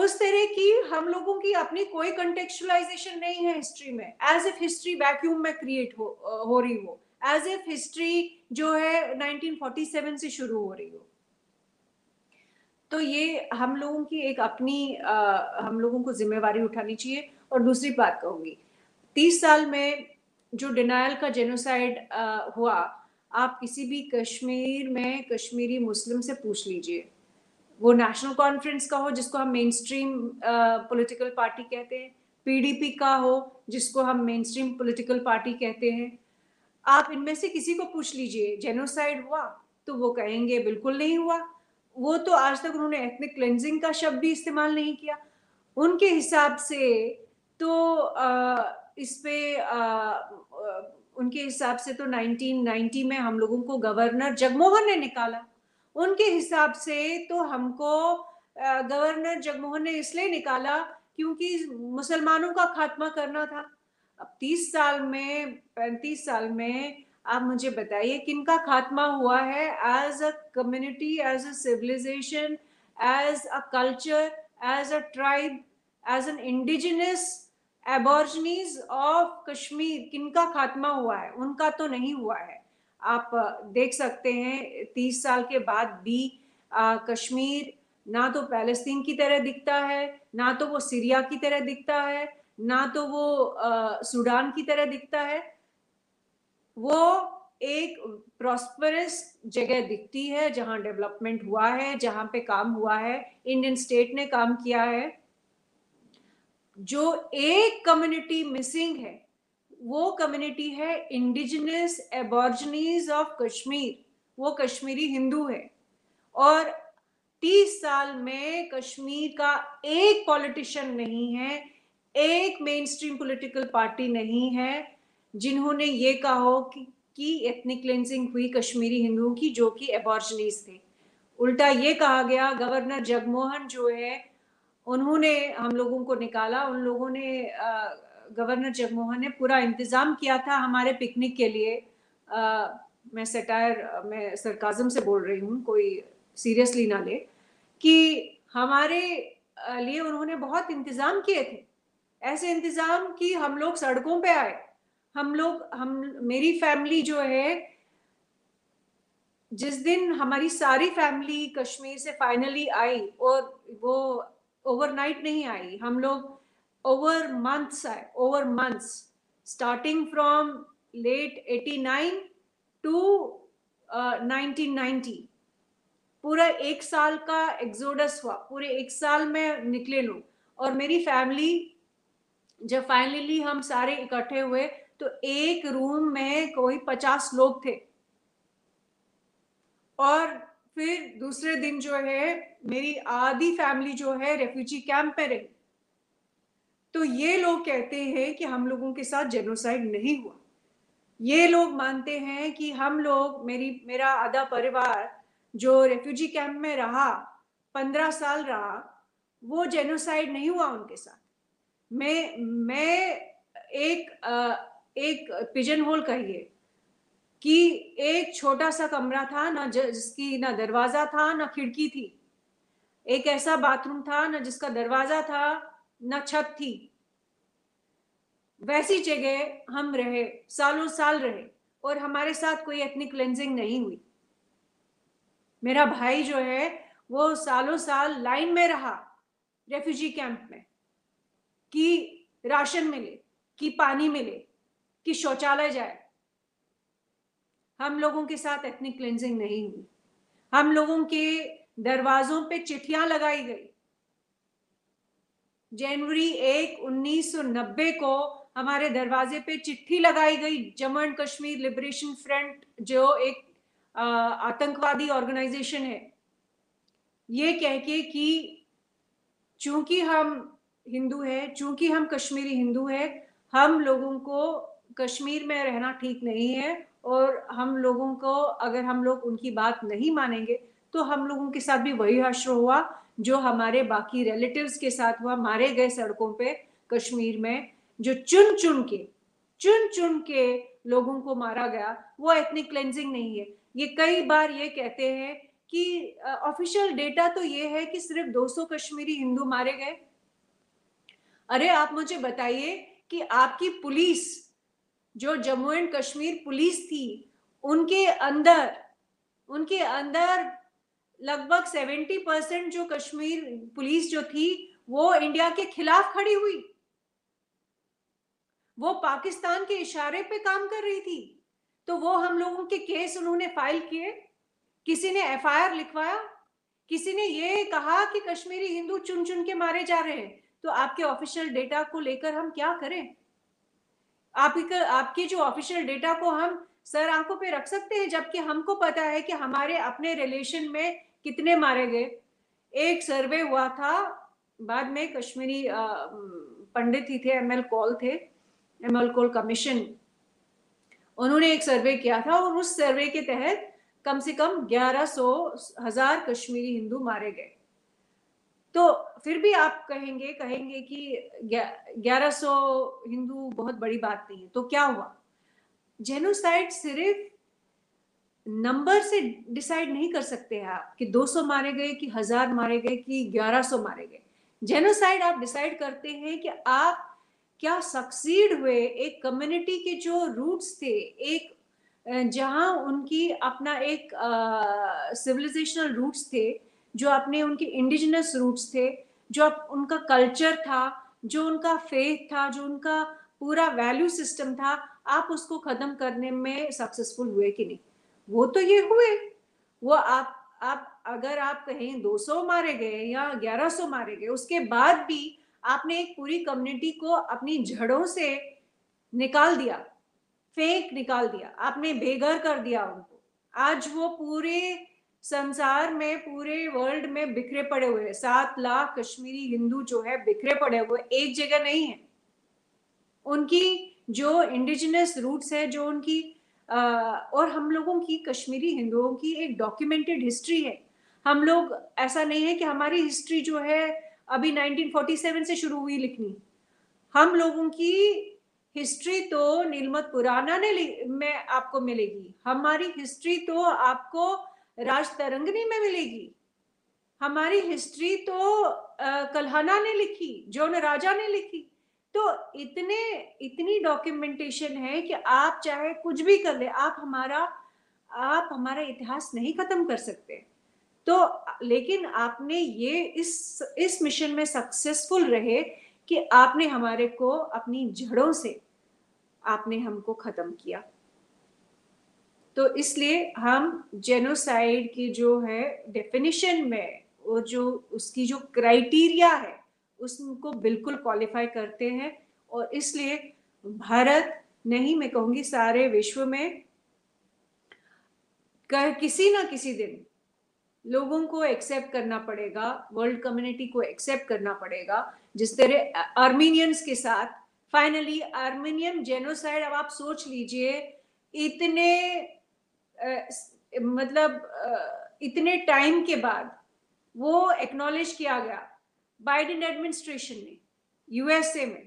उस तरह की हम लोगों की अपनी कोई कंटेक्चुअलाइजेशन नहीं है हिस्ट्री में, एज इफ हिस्ट्री वैक्यूम में क्रिएट हो हो रही हो, एज इफ हिस्ट्री जो है नाइनटीन फोर्टी सेवन से शुरू हो रही हो। तो ये हम लोगों की एक अपनी आ, हम लोगों को जिम्मेवारी उठानी चाहिए। और दूसरी बात कहूँगी, तीस साल में जो डिनायल का जेनोसाइड हुआ, आप किसी भी कश्मीर में कश्मीरी मुस्लिम से पूछ लीजिए, वो नेशनल कॉन्फ्रेंस का हो जिसको हम मेन स्ट्रीम पॉलिटिकल पार्टी कहते हैं, पीडीपी का हो जिसको हम मेन स्ट्रीम पॉलिटिकल पार्टी कहते हैं, आप इनमें से किसी को पूछ लीजिए जेनोसाइड हुआ तो वो कहेंगे बिल्कुल नहीं हुआ। वो तो आज तक उन्होंने एथनिक क्लेंजिंग का शब्द भी इस्तेमाल नहीं किया। उनके हिसाब से तो आ, इस पे आ, आ, उनके हिसाब से तो नाइनटीन नाइंटी में हम लोगों को गवर्नर जगमोहन ने निकाला। उनके हिसाब से तो हमको गवर्नर जगमोहन ने इसलिए निकाला क्योंकि मुसलमानों का खात्मा करना था। अब तीस साल में, पैंतीस साल में आप मुझे बताइए किनका खात्मा हुआ है as a community, as a civilisation, as a culture, as a tribe, as an indigenous aborigines of Kashmir, किनका खात्मा हुआ है? उनका तो नहीं हुआ है। आप देख सकते हैं तीस साल के बाद भी आ, कश्मीर ना तो पैलेस्टीन की तरह दिखता है, ना तो वो सीरिया की तरह दिखता है, ना तो वो आ, सूडान की तरह दिखता है। वो एक प्रॉस्परस जगह दिखती है जहाँ डेवलपमेंट हुआ है, जहाँ पे काम हुआ है, इंडियन स्टेट ने काम किया है। जो एक कम्युनिटी मिसिंग है वो कम्युनिटी है इंडिजिनस एबॉर्जिनीज ऑफ कश्मीर, वो कश्मीरी हिंदू है। और तीस साल में कश्मीर का एक पॉलिटिशियन नहीं है, एक मेनस्ट्रीम पॉलिटिकल पार्टी नहीं है जिन्होंने ये कहा हो कि, कि एथनिक क्लेंजिंग हुई कश्मीरी हिंदुओं की जो कि एबॉर्जिनीज थे। उल्टा ये कहा गया गवर्नर जगमोहन जो है उन्होंने हम लोगों को निकाला, उन लोगों ने आ, गवर्नर जगमोहन ने पूरा इंतजाम किया था हमारे पिकनिक के लिए। आ, मैं सटायर मैं सरकाज़म से बोल रही हूँ, कोई सीरियसली ना ले, कि हमारे लिए उन्होंने बहुत इंतज़ाम किए थे, ऐसे इंतज़ाम कि हम लोग सड़कों पे आए। हम लोग हम मेरी फैमिली जो है, जिस दिन हमारी सारी फैमिली कश्मीर से फाइनली आई, और वो ओवरनाइट नहीं आई, हम लोग over months over months starting from late eighty-nine to uh, nineteen ninety पूरा एक साल का एक्सोडस हुआ, पूरे एक साल में निकले लोग। और मेरी फैमिली जब फाइनली हम सारे इकट्ठे हुए तो एक रूम में कोई पचास लोग थे। और फिर दूसरे दिन जो है मेरी आधी फैमिली जो है रेफ्यूजी कैंप में रही। तो ये लोग कहते हैं कि हम लोगों के साथ जेनोसाइड नहीं हुआ, ये लोग मानते हैं कि हम लोग, मेरी मेरा आधा परिवार जो रेफ्यूजी कैंप में रहा, पंद्रह साल रहा, वो जेनोसाइड नहीं हुआ उनके साथ। मैं मैं एक एक पिजन होल कहिए कि एक छोटा सा कमरा था, ना जिसकी ना दरवाज़ा था ना खिड़की थी, एक ऐसा बाथरूम था ना जिसका दरवाज़ा था ना छत थी, वैसी जगह हम रहे, सालों साल रहे, और हमारे साथ कोई एथनिक क्लेंजिंग नहीं हुई। मेरा भाई जो है वो सालों साल लाइन में रहा रेफ्यूजी कैंप में कि राशन मिले, कि पानी मिले, कि शौचालय जाए। हम लोगों के साथ एथनिक क्लेंजिंग नहीं हुई, हम लोगों के दरवाजों पे चिट्ठियां लगाई गई। जनवरी एक उन्नीस सौ नब्बे को हमारे दरवाजे पे चिट्ठी लगाई गई Jammu and Kashmir liberation front जो एक आतंकवादी ऑर्गेनाइजेशन है, ये कह के कि चूंकि हम हिंदू है, चूंकि हम कश्मीरी हिंदू है, हम लोगों को कश्मीर में रहना ठीक नहीं है और हम लोगों को अगर हम लोग उनकी बात नहीं मानेंगे तो हम लोगों के साथ भी वही हश्र हुआ जो हमारे बाकी रिलेटिव्स के साथ हुआ। मारे गए सड़कों पे कश्मीर में जो चुन चुन के चुन चुन के लोगों को मारा गया वो एथनिक क्लेंजिंग नहीं है। ये कई बार ये कहते हैं कि ऑफिशियल डेटा तो ये है कि सिर्फ दो सौ कश्मीरी हिंदू मारे गए। अरे आप मुझे बताइए कि आपकी पुलिस जो जम्मू एंड कश्मीर पुलिस थी उनके अंदर उनके अंदर लगभग सत्तर परसेंट जो कश्मीर पुलिस जो थी वो इंडिया के खिलाफ खड़ी हुई, वो पाकिस्तान के इशारे पे काम कर रही थी। तो वो हम लोगों के केस उन्होंने फाइल किए, किसी ने एफ आई आर लिखवाया, किसी ने ये कहा कि कश्मीरी हिंदू चुन चुन के मारे जा रहे हैं। तो आपके ऑफिशियल डेटा को लेकर हम क्या करें? आपके आपके जो ऑफिशियल डेटा को हम सर आंखों पे रख सकते हैं जबकि हमको पता है कि हमारे अपने रिलेशन में कितने मारे गए। एक सर्वे हुआ था, बाद में कश्मीरी पंडित ही थे, एम एल कॉल थे, एम एल कॉल कमीशन, उन्होंने एक सर्वे किया था और उस सर्वे के तहत कम से कम ग्यारह सौ हजार कश्मीरी हिंदू मारे गए। तो फिर भी आप कहेंगे कहेंगे कि ग्यारह सौ हिंदू बहुत बड़ी बात नहीं है। तो क्या हुआ? जेनोसाइड सिर्फ नंबर से डिसाइड नहीं कर सकते हैं आप कि दो सौ मारे गए कि हजार मारे गए कि ग्यारह सौ मारे गए। जेनोसाइड आप डिसाइड करते हैं कि आप क्या सक्सीड हुए, एक कम्युनिटी के जो रूट्स थे, एक जहां उनकी अपना एक सिविलाइजेशनल रूट्स थे, जो अपने उनके इंडिजिनस रूट्स थे, जो आप, उनका कल्चर था, जो उनका फेथ था, जो उनका पूरा वैल्यू सिस्टम था, आप उसको खत्म करने में सक्सेसफुल हुए कि नहीं? वो तो ये हुए। वो आप आप अगर आप कहें दो सौ मारे गए या ग्यारह सौ मारे गए, उसके बाद भी आपने एक पूरी कम्युनिटी को अपनी जड़ों से निकाल दिया, फेंक निकाल दिया, आपने बेघर कर दिया उनको। आज वो पूरे संसार में, पूरे वर्ल्ड में बिखरे पड़े हुए हैं। सात लाख कश्मीरी हिंदू जो है बिखरे पड़े हुए, एक जगह नहीं है। उनकी जो इंडिजिनस रूट्स है, जो उनकी आ, और हम लोगों की कश्मीरी हिंदुओं की एक डॉक्यूमेंटेड हिस्ट्री है। हम लोग, ऐसा नहीं है कि हमारी हिस्ट्री जो है अभी नाइनटीन फोर्टी सेवन से शुरू हुई लिखनी। हम लोगों की हिस्ट्री तो नीलमत पुराना ने में आपको मिलेगी, हमारी हिस्ट्री तो आपको राजतरंगिणी में मिलेगी, हमारी हिस्ट्री तो कल्हाना ने लिखी, जोनराजा ने लिखी। तो इतने इतनी डॉक्यूमेंटेशन है कि आप चाहे कुछ भी कर ले, आप हमारा आप हमारा इतिहास नहीं खत्म कर सकते। तो लेकिन आपने ये इस इस मिशन में सक्सेसफुल रहे कि आपने हमारे को अपनी जड़ों से आपने हमको खत्म किया। तो इसलिए हम जेनोसाइड की जो है डेफिनेशन में और जो उसकी जो क्राइटेरिया है उसको बिल्कुल क्वालिफाई करते हैं। और इसलिए भारत नहीं, मैं कहूंगी सारे विश्व में किसी ना किसी दिन लोगों को एक्सेप्ट करना पड़ेगा, वर्ल्ड कम्युनिटी को एक्सेप्ट करना पड़ेगा। जिस तरह आर्मीनियंस के साथ फाइनली आर्मीनियन जेनोसाइड, अब आप सोच लीजिए इतने आ, मतलब आ, इतने टाइम के बाद वो एक्नॉलेज किया गया बाइडेन एडमिनिस्ट्रेशन ने, यू एस ए में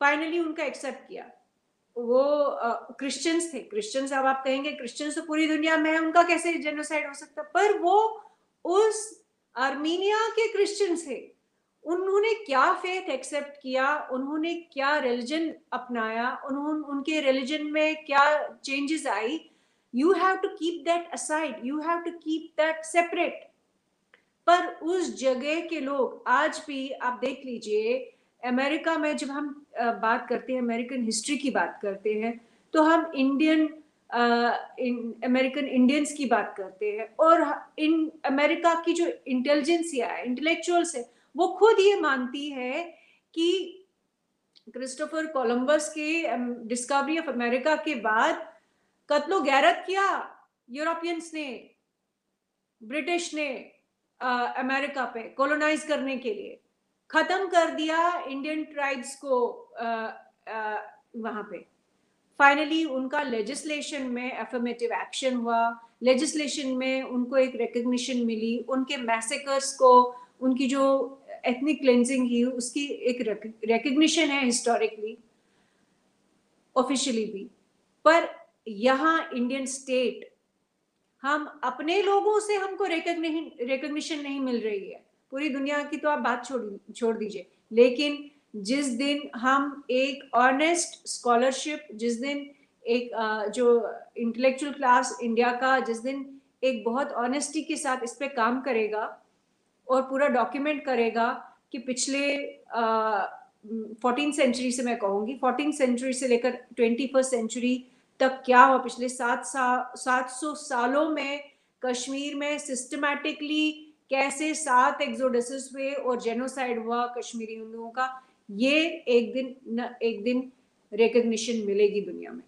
फाइनली उनका एक्सेप्ट किया। वो क्रिश्चियंस uh, थे क्रिश्चियंस अब आप कहेंगे क्रिश्चियंस तो पूरी दुनिया में है, उनका कैसे जेनोसाइड हो सकता? पर वो उस आर्मीनिया के क्रिश्चियंस थे, उन्होंने क्या फेथ एक्सेप्ट किया, उन्होंने क्या रिलीजन अपनाया, उन्होंने उनके रिलीजन में क्या चेंजेस आई। You have to keep that aside, you have to keep that separate. पर उस जगह के लोग आज भी आप देख लीजिए, अमेरिका में जब हम बात करते हैं, अमेरिकन हिस्ट्री की बात करते हैं, तो हम इंडियन इन अमेरिकन इंडियंस की बात करते हैं और इन अमेरिका की जो इंटेलिजेंसिया है, इंटेलेक्चुअल्स है, वो खुद ये मानती है कि क्रिस्टोफर कोलंबस के डिस्कवरी ऑफ अमेरिका के बाद कत्लो गैरत किया यूरोपियंस ने, ब्रिटिश ने अमेरिका पे कॉलोनाइज करने के लिए, खत्म कर दिया इंडियन ट्राइब्स को वहां पे। फाइनली उनका लेजिस्लेशन में अफर्मेटिव एक्शन हुआ, लेजिस्लेशन में उनको एक रिकग्निशन मिली, उनके मैसेकर्स को, उनकी जो एथनिक क्लेंजिंग ही उसकी एक रिकग्निशन है हिस्टोरिकली, ऑफिशियली भी। पर यहाँ इंडियन स्टेट, हम अपने लोगों से हमको रिकग्निशन नहीं मिल रही है, पूरी दुनिया की तो आप बात छोड़ छोड़ दीजिए, लेकिन जिस दिन हम एक ऑनेस्ट स्कॉलरशिप, जिस दिन एक जो इंटेलेक्चुअल क्लास इंडिया का, जिस दिन एक बहुत ऑनेस्टी के साथ इस पे काम करेगा और पूरा डॉक्यूमेंट करेगा कि पिछले फोर्टीन सेंचुरी से, मैं कहूँगी फोर्टीन सेंचुरी से लेकर ट्वेंटी फर्स्ट सेंचुरी तक क्या हुआ, पिछले सात सात सौ सालों में कश्मीर में सिस्टमैटिकली कैसे सात एक्सोडस हुए और जेनोसाइड हुआ कश्मीरी हिंदुओं का, ये एक दिन न एक दिन रिकग्निशन मिलेगी दुनिया में।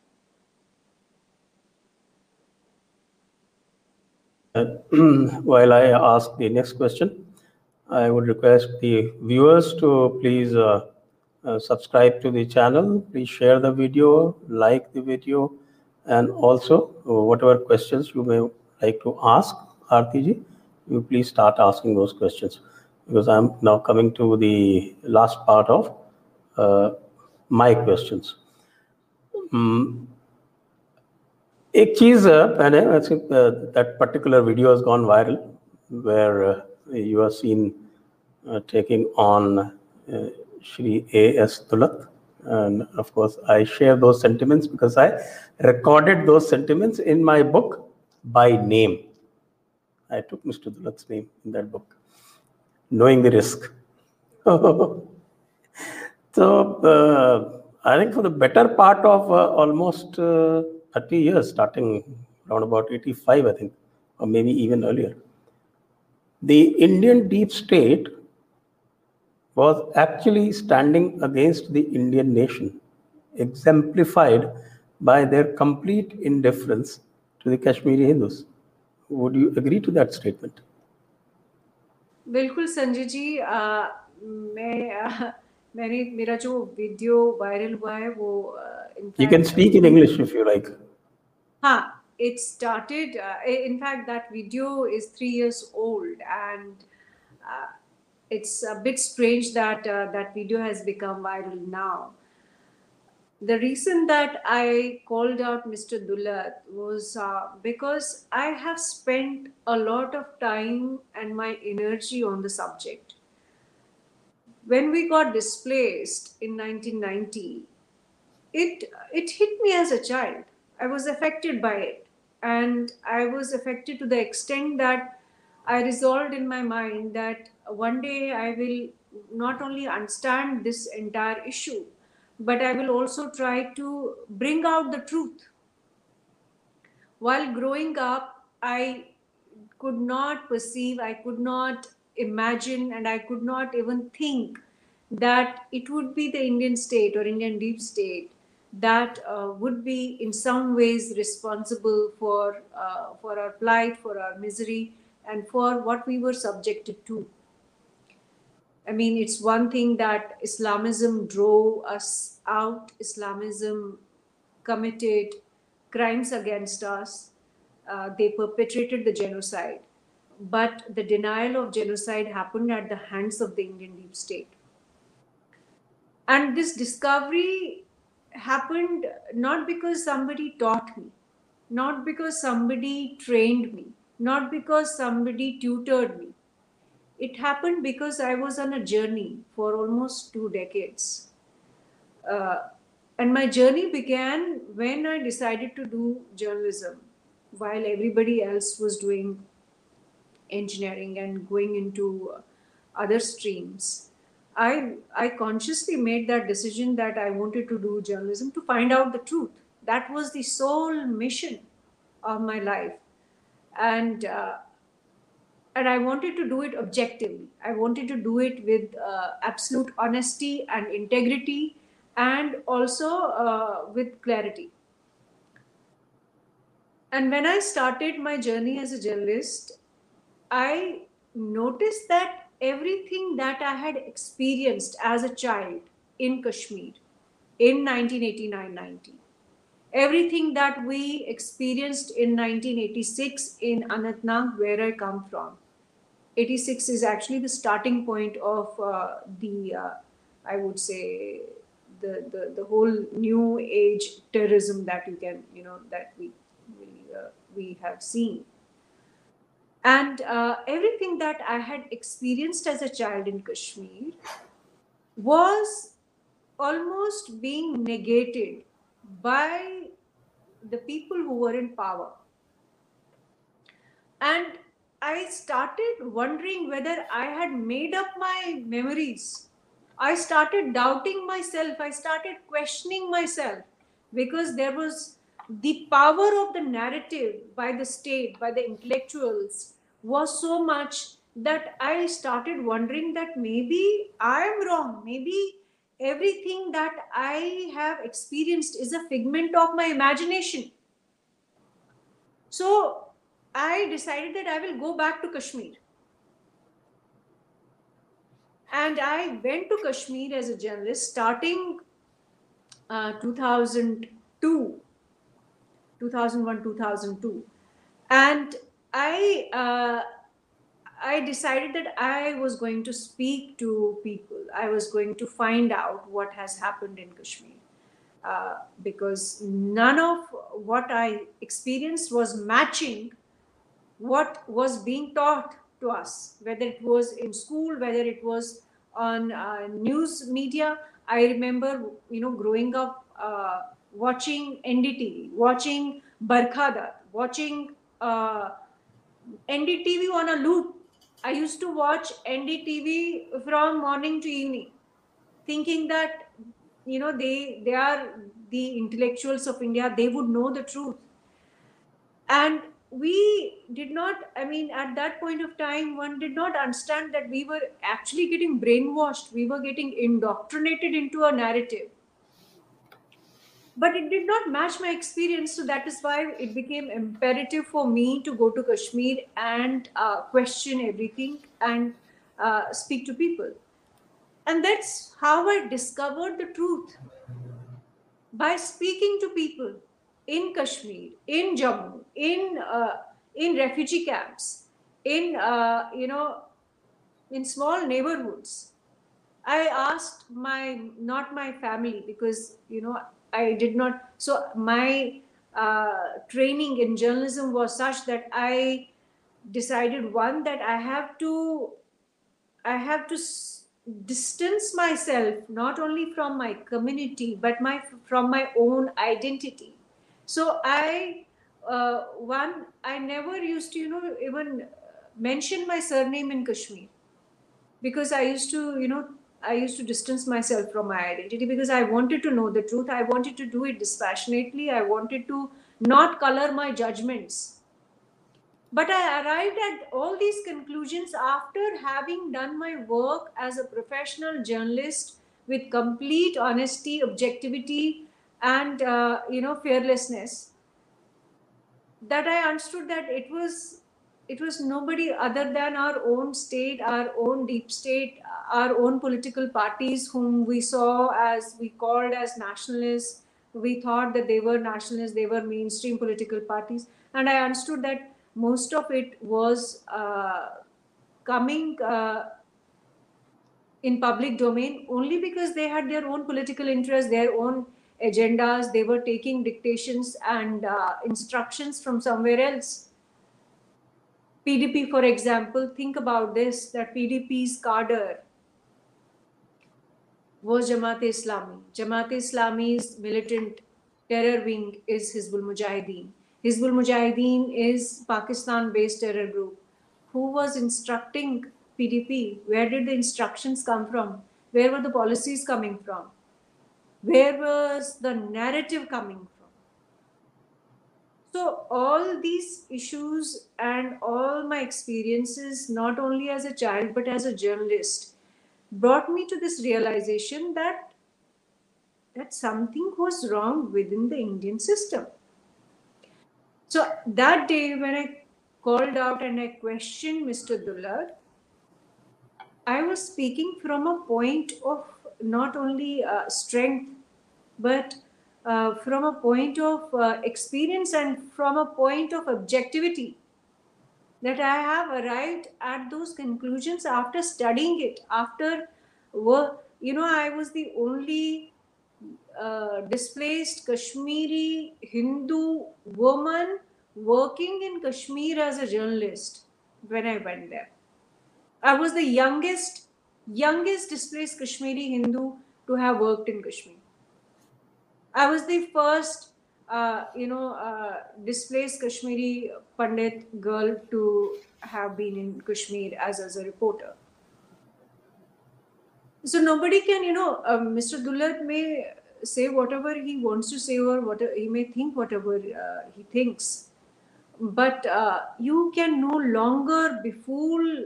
Uh, while I ask the next question, I would request the viewers to please uh, uh, subscribe to the channel, please share the video, like the video, and also whatever questions you may like to ask, Aarti ji, you please start asking those questions, because I am now coming to the last part of uh, my questions. Um, एक चीज़ मैंने that particular video has gone viral where you are seen taking on Shri A S Dulat and of course I share those sentiments because I recorded those sentiments in my book by name. I took mister Dulat's name in that book, knowing the risk. तो I think for the better part of almost thirty years, starting around about eighty-five, I think, or maybe even earlier, the Indian deep state was actually standing against the Indian nation, exemplified by their complete indifference to the Kashmiri Hindus. Would you agree to that statement? बिल्कुल संजय जी, मैं मैंने मेरा जो video viral हुआ है वो you can speak in English if you like. Ha, it started uh, in fact that video is three years old, and uh, it's a bit strange that uh, that video has become viral now. The reason that I called out Mister Dulat was uh, because I have spent a lot of time and my energy on the subject. When we got displaced in nineteen ninety, It it hit me as a child. I was affected by it, and I was affected to the extent that I resolved in my mind that one day I will not only understand this entire issue, but I will also try to bring out the truth. While growing up, I could not perceive, I could not imagine, and I could not even think that it would be the Indian state or Indian deep state that uh, would be in some ways responsible for uh, for our plight, for our misery, and for what we were subjected to. I mean, it's one thing that Islamism drove us out, Islamism committed crimes against us, uh, they perpetrated the genocide, but the denial of genocide happened at the hands of the Indian deep state. And this discovery happened not because somebody taught me, not because somebody trained me, not because somebody tutored me. It happened because I was on a journey for almost two decades. Uh, and my journey began when I decided to do journalism, while everybody else was doing engineering and going into other streams. I I consciously made that decision that I wanted to do journalism to find out the truth, That was the sole mission of my life. And, uh, and I wanted to do it objectively. I wanted to do it with uh, absolute honesty and integrity, and also uh, with clarity. And when I started my journey as a journalist, I noticed that everything that I had experienced as a child in Kashmir in nineteen eighty-nine ninety, everything that we experienced in nineteen eighty-six in Anantnag, where I come from, eighty-six is actually the starting point of uh, the, uh, I would say, the, the, the whole new age terrorism that you can, you know, that we, we, uh, we have seen. And uh, everything that I had experienced as a child in Kashmir was almost being negated by the people who were in power. And I started wondering whether I had made up my memories. I started doubting myself. I started questioning myself, because there was the power of the narrative by the state, by the intellectuals, was so much that I started wondering that maybe I am wrong. Maybe everything that I have experienced is a figment of my imagination. So I decided that I will go back to Kashmir. And I went to Kashmir as a journalist starting uh, two thousand two. two thousand one, two thousand two, and I uh, I decided that I was going to speak to people. I was going to find out what has happened in Kashmir, uh, because none of what I experienced was matching what was being taught to us, whether it was in school, whether it was on uh, news media. I remember, you know, growing up, uh, watching N D T V, watching Barkhadat, watching uh, N D T V on a loop. I used to watch N D T V from morning to evening, thinking that, you know, they, they are the intellectuals of India, they would know the truth. And we did not, I mean, at that point of time, one did not understand that we were actually getting brainwashed. We were getting indoctrinated into a narrative. But it did not match my experience, so that is why it became imperative for me to go to Kashmir and uh, question everything and uh, speak to people. And that's how I discovered the truth, by speaking to people in Kashmir, in Jammu, in uh, in refugee camps, in uh, you know, in small neighborhoods. I asked my, not my family, because, you know, I did not, so my uh, training in journalism was such that I decided, one, that I have to, I have to s distance myself, not only from my community, but my, from my own identity. So I, uh, one, I never used to, you know, even mention my surname in Kashmir, because I used to, you know, I used to distance myself from my identity, because I wanted to know the truth. I wanted to do it dispassionately. I wanted to not color my judgments. But I arrived at all these conclusions after having done my work as a professional journalist with complete honesty, objectivity, and uh, you know, fearlessness, that I understood that it was It was nobody other than our own state, our own deep state, our own political parties, whom we saw as, we called as nationalists. We thought that they were nationalists, they were mainstream political parties. And I understood that most of it was uh, coming uh, in public domain only because they had their own political interests, their own agendas. They were taking dictations and uh, instructions from somewhere else. P D P, for example, think about this, that P D P's cadre was Jamaat-e-Islami. Jamaat-e-Islami's militant terror wing is Hizbul Mujahideen. Hizbul Mujahideen is Pakistan-based terror group. Who was instructing P D P? Where did the instructions come from? Where were the policies coming from? Where was the narrative coming from? So all these issues and all my experiences, not only as a child, but as a journalist, brought me to this realization that that something was wrong within the Indian system. So that day when I called out and I questioned Mister Dulat, I was speaking from a point of not only uh, strength, but uh, from a point of uh, experience and from a point of objectivity, that I have arrived at those conclusions after studying it, after work. You know, I was the only uh, displaced Kashmiri Hindu woman working in Kashmir as a journalist when I went there. I was the youngest, youngest displaced Kashmiri Hindu to have worked in Kashmir. I was the first, uh, you know, uh, displaced Kashmiri Pandit girl to have been in Kashmir as, as a reporter. So nobody can, you know, uh, Mister Dulat may say whatever he wants to say, or whatever, he may think whatever uh, he thinks. But uh, you can no longer befool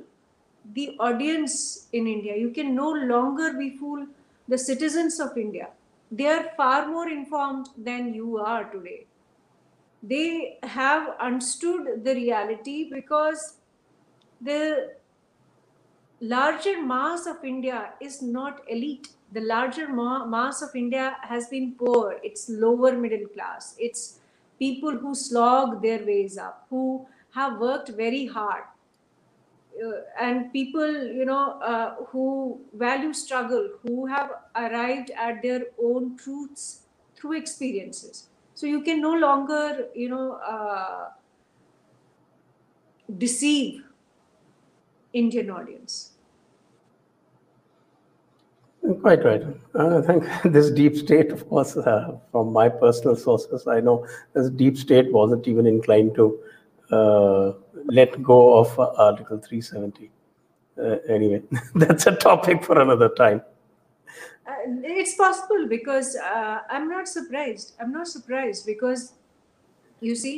the audience in India. You can no longer befool the citizens of India. They are far more informed than you are today. They have understood the reality, because the larger mass of India is not elite. The larger ma- mass of India has been poor. It's lower middle class. It's people who slog their ways up, who have worked very hard. Uh, and people, you know, uh, who value struggle, who have arrived at their own truths through experiences. So you can no longer, you know, uh, deceive Indian audience. Quite right. Uh, I think this deep state, of course, uh, from my personal sources, I know this deep state wasn't even inclined to Uh, let go of uh, Article three seventy. Uh, anyway, that's a topic for another time. Uh, it's possible, because uh, I'm not surprised. I'm not surprised because, you see,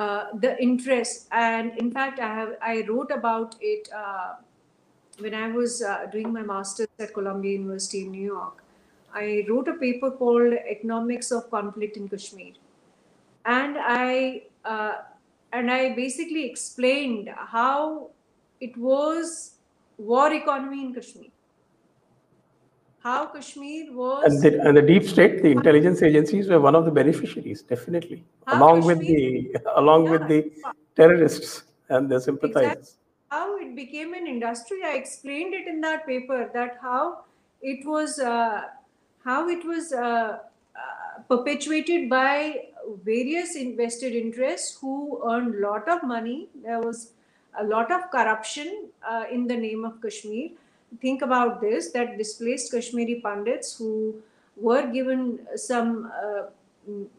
uh, the interest, and in fact, I have I wrote about it uh, when I was uh, doing my master's at Columbia University in New York. I wrote a paper called Economics of Conflict in Kashmir. And I... Uh, And I basically explained how it was war economy in Kashmir. How Kashmir was... And the, and the deep state, the intelligence agencies were one of the beneficiaries, definitely. Along Kashmir, with the along yeah, with the terrorists and their sympathizers. Exactly. How it became an industry. I explained it in that paper, that how it was, uh, how it was uh, uh, perpetuated by various invested interests who earned a lot of money. There was a lot of corruption uh, in the name of Kashmir. Think about this, that displaced Kashmiri Pandits who were given some uh,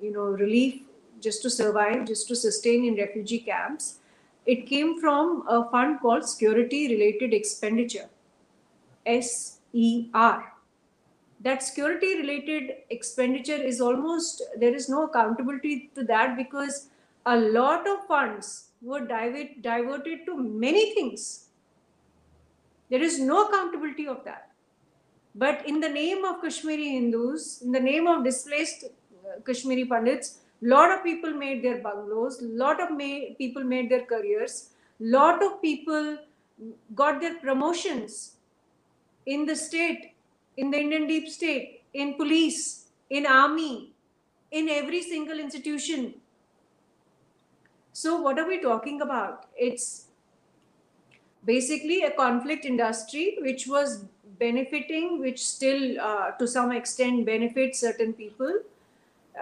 you know, relief just to survive, just to sustain in refugee camps. It came from a fund called Security Related Expenditure, S E R. That security-related expenditure is almost, there is no accountability to that, because a lot of funds were divert, diverted to many things. There is no accountability of that. But in the name of Kashmiri Hindus, in the name of displaced Kashmiri Pandits, a lot of people made their bungalows, a lot of may, people made their careers, a lot of people got their promotions in the state, in the Indian deep state, in police, in army, in every single institution. So what are we talking about? It's basically a conflict industry which was benefiting, which still uh, to some extent benefits certain people.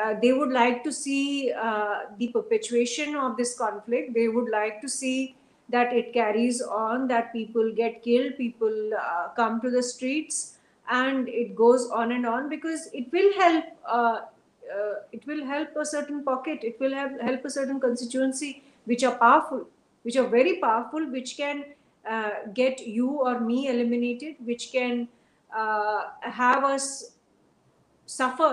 Uh, they would like to see uh, the perpetuation of this conflict. They would like to see that it carries on, that people get killed, people uh, come to the streets. And it goes on and on, because it will help. Uh, uh, it will help a certain pocket. It will help help a certain constituency, which are powerful, which are very powerful, which can uh, get you or me eliminated, which can uh, have us suffer,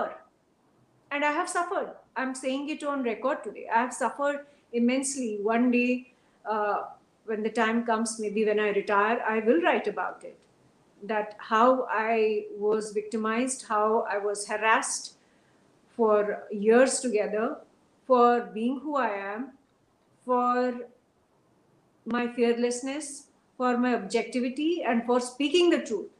And I have suffered. I'm saying it on record today. I have suffered immensely. One day, uh, when the time comes, maybe when I retire, I will write about it. That how I was victimized, how I was harassed for years together, for being who I am, for my fearlessness, for my objectivity, and for speaking the truth.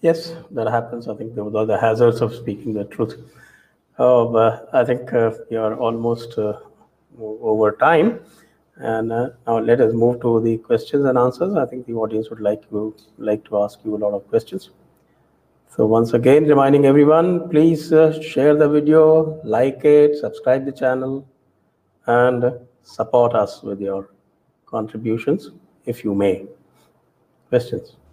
Yes, that happens. I think those are the hazards of speaking the truth. Uh, but I think uh, we are almost uh, over time. And uh, now let us move to the questions and answers. I think the audience would like you like to ask you a lot of questions. So once again, reminding everyone, please uh, share the video, like it, subscribe the channel, and support us with your contributions, if you may. Questions?